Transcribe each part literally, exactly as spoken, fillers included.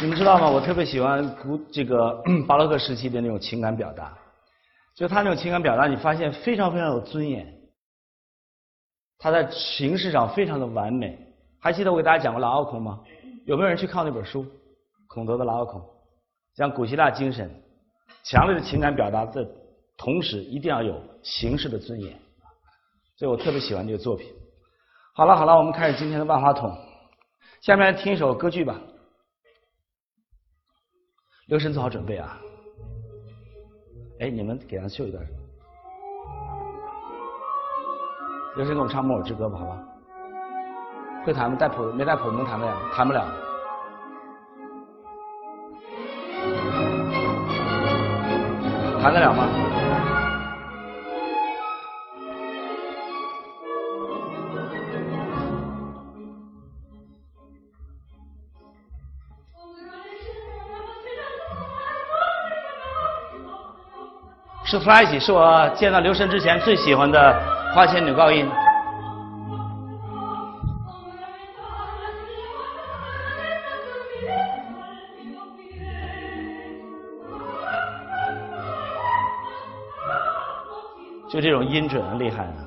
你们知道吗？我特别喜欢古这个巴洛克时期的那种情感表达，就他那种情感表达，你发现非常非常有尊严，他在形式上非常的完美。还记得我给大家讲过《拉奥孔》吗？有没有人去看那本书？孔德的《拉奥孔》，讲古希腊精神，强烈的情感表达在同时一定要有形式的尊严，所以我特别喜欢这个作品。好了好了，我们开始今天的万花筒，下面听一首歌剧吧。留神做好准备啊！哎，你们给他秀一段。留神给我们唱《木偶之歌》吧，好吧？会弹吗？带谱没带谱能弹得了？弹不了。弹得了吗？是 Fly 是我见到刘神之前最喜欢的花钱女高音。就这种音准很厉害啊。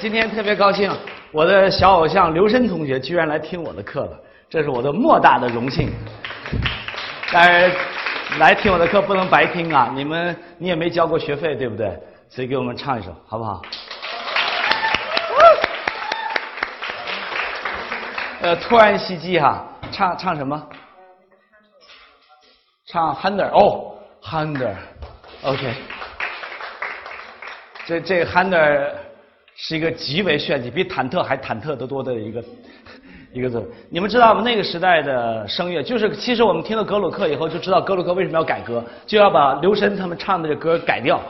今天特别高兴，我的小偶像刘深同学居然来听我的课了，这是我的莫大的荣幸。但是来听我的课不能白听啊，你们你也没交过学费，对不对？所以给我们唱一首，好不好？呃，突然袭击哈、啊，唱唱什么？唱 Hunder 哦 ，Hunder，OK。这这个 Hunder 是一个极为炫技，比忐忑还忐忑得多的一个一个字。你们知道吗？那个时代的声乐，就是其实我们听了格鲁克以后就知道格鲁克为什么要改歌，就要把刘深他们唱的这歌改掉。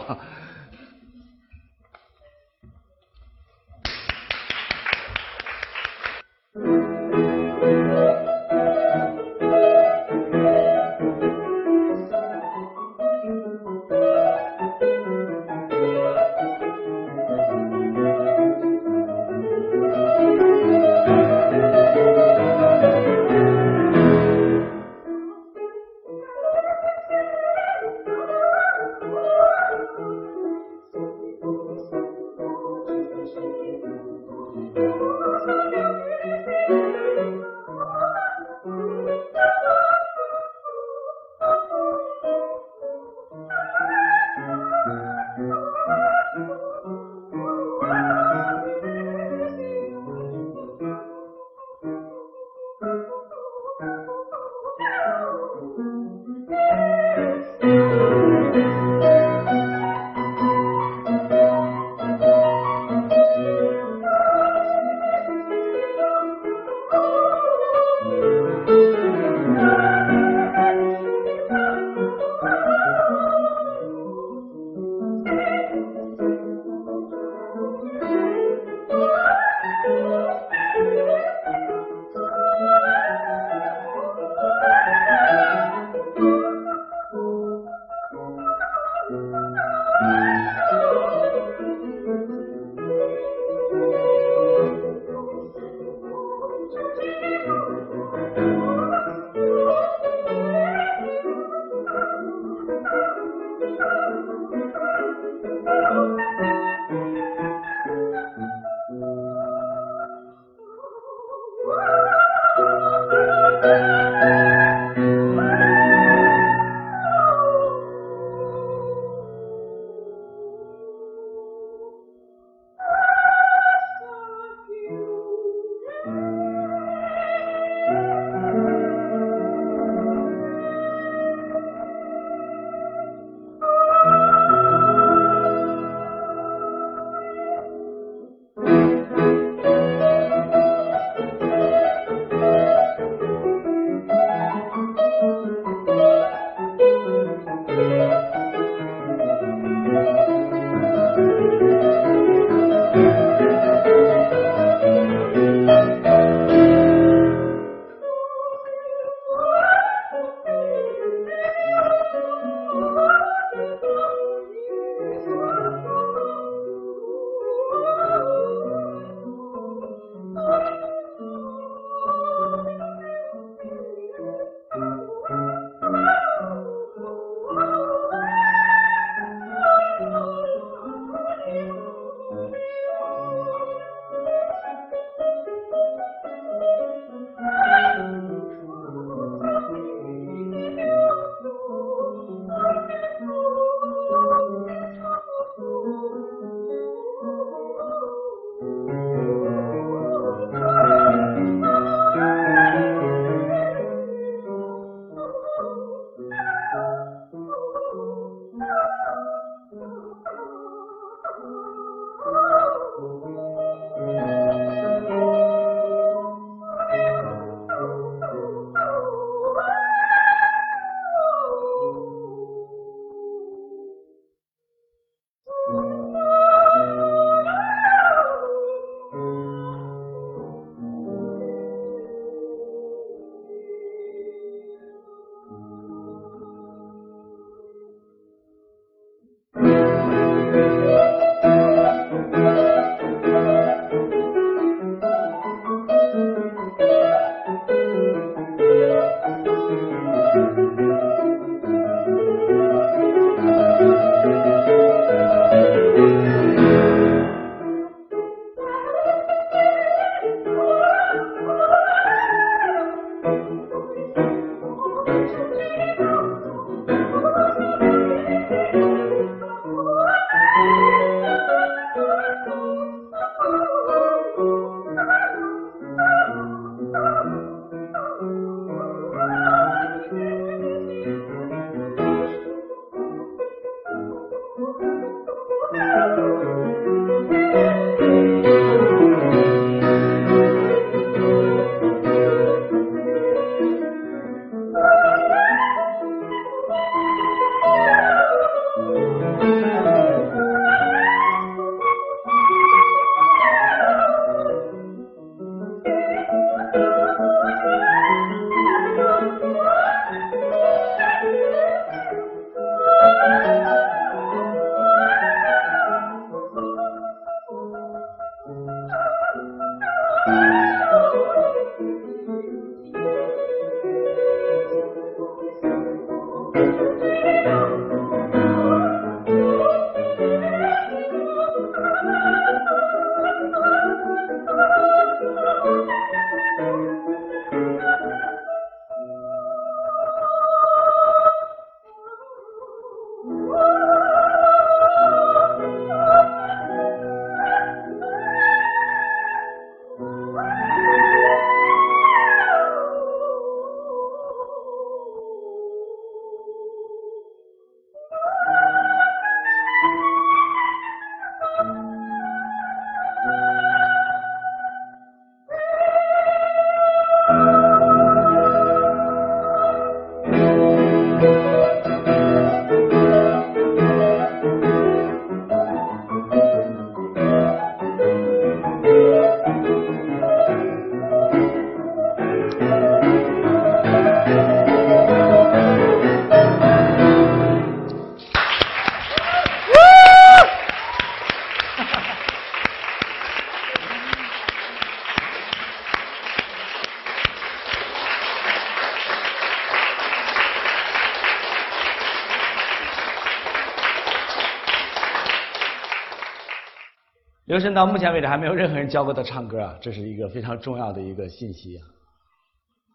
刘神到目前为止还没有任何人教过他唱歌啊，这是一个非常重要的一个信息啊。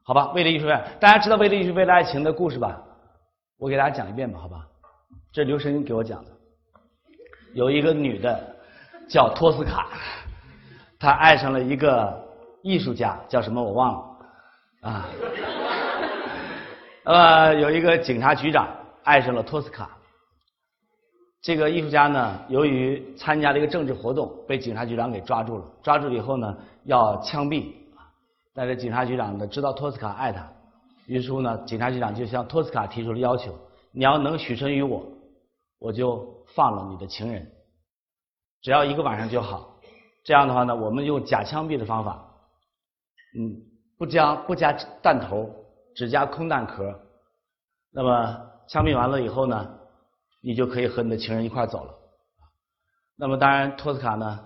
好吧，为了艺术，大家知道为了艺术为了爱情的故事吧？我给大家讲一遍吧，好吧？这是刘神给我讲的。有一个女的叫托斯卡，她爱上了一个艺术家，叫什么我忘了啊。呃，有一个警察局长爱上了托斯卡。这个艺术家呢，由于参加了一个政治活动，被警察局长给抓住了。抓住以后呢，要枪毙。但是警察局长呢，知道托斯卡爱他，于是呢，警察局长就向托斯卡提出了要求：你要能许身于我，我就放了你的情人，只要一个晚上就好。这样的话呢，我们用假枪毙的方法，嗯，不加不加弹头，只加空弹壳。那么枪毙完了以后呢？你就可以和你的情人一块走了。那么当然托斯卡呢，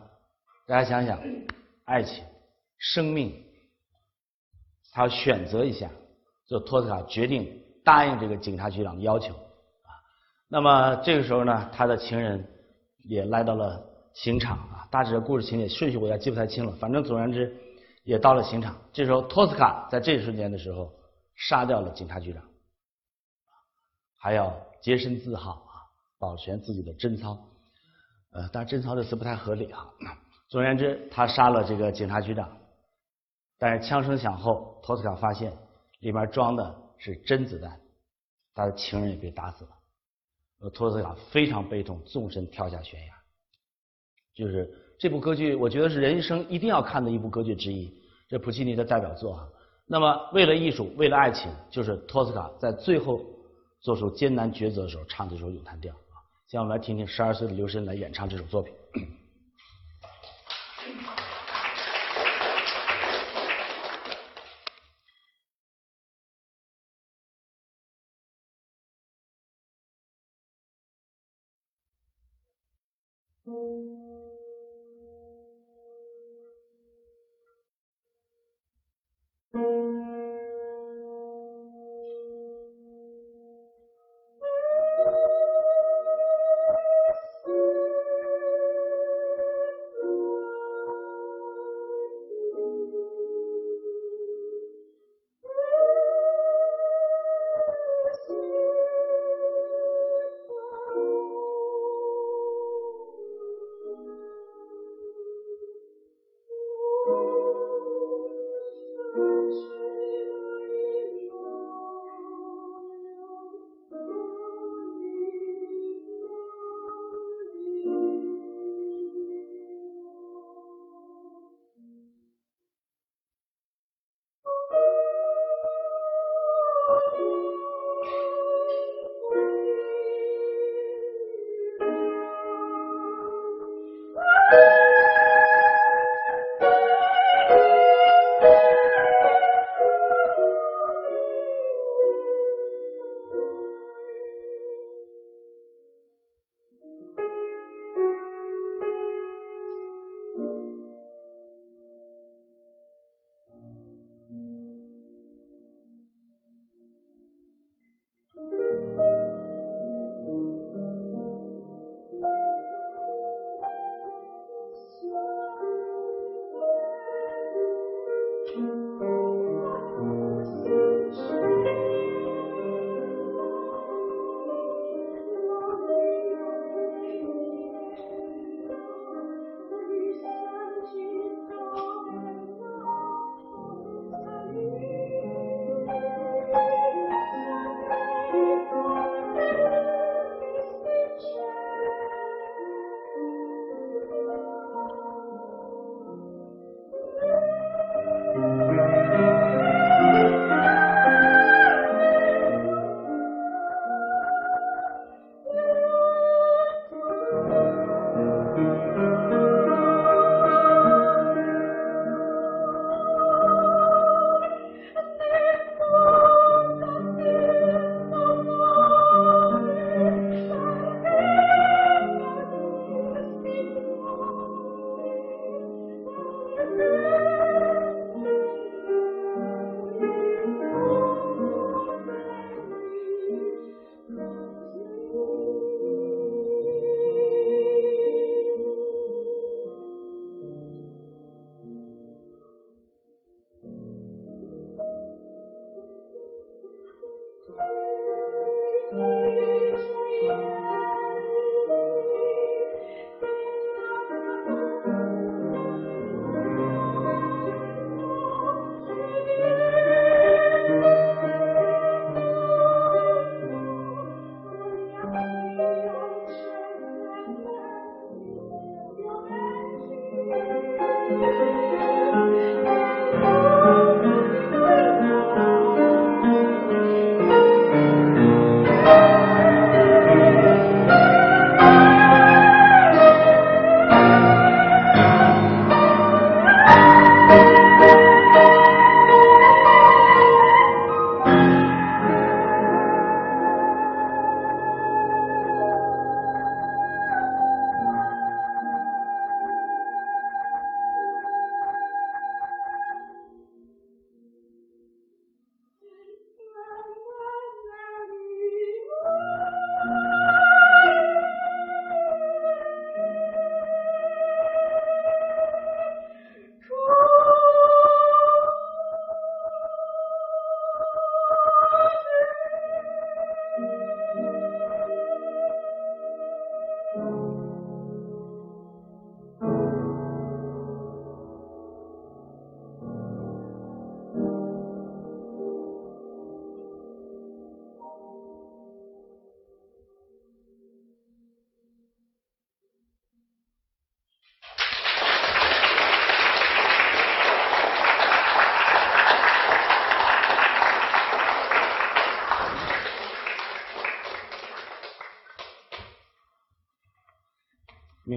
大家想想，爱情生命，他要选择一下，就托斯卡决定答应这个警察局长的要求。那么这个时候呢，他的情人也来到了刑场啊，大致的故事情节顺序我也记不太清了，反正总而言之也到了刑场。这时候托斯卡在这一瞬间的时候杀掉了警察局长，还要洁身自好，保全自己的贞操，呃，但贞操这词不太合理啊。总而言之，他杀了这个警察局长，但是枪声响后，托斯卡发现里面装的是真子弹，他的情人也被打死了。呃，托斯卡非常悲痛，纵身跳下悬崖。就是这部歌剧，我觉得是人生一定要看的一部歌剧之一，这普契尼的代表作啊。那么，为了艺术，为了爱情，就是托斯卡在最后做出艰难抉择的时候唱这首咏叹调。现在我们来听听十二岁的刘神来演唱这首作品。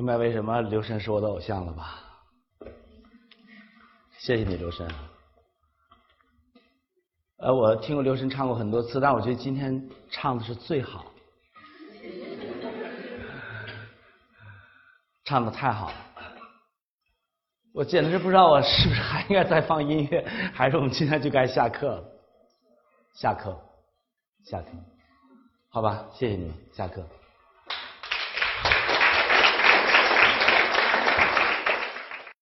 明白为什么刘神是我的偶像了吧？谢谢你，刘神。呃，我听过刘神唱过很多次，但我觉得今天唱的是最好，唱的太好了。我简直不知道我是不是还应该再放音乐，还是我们今天就该下课了？下课，下课，好吧，谢谢你们，下课。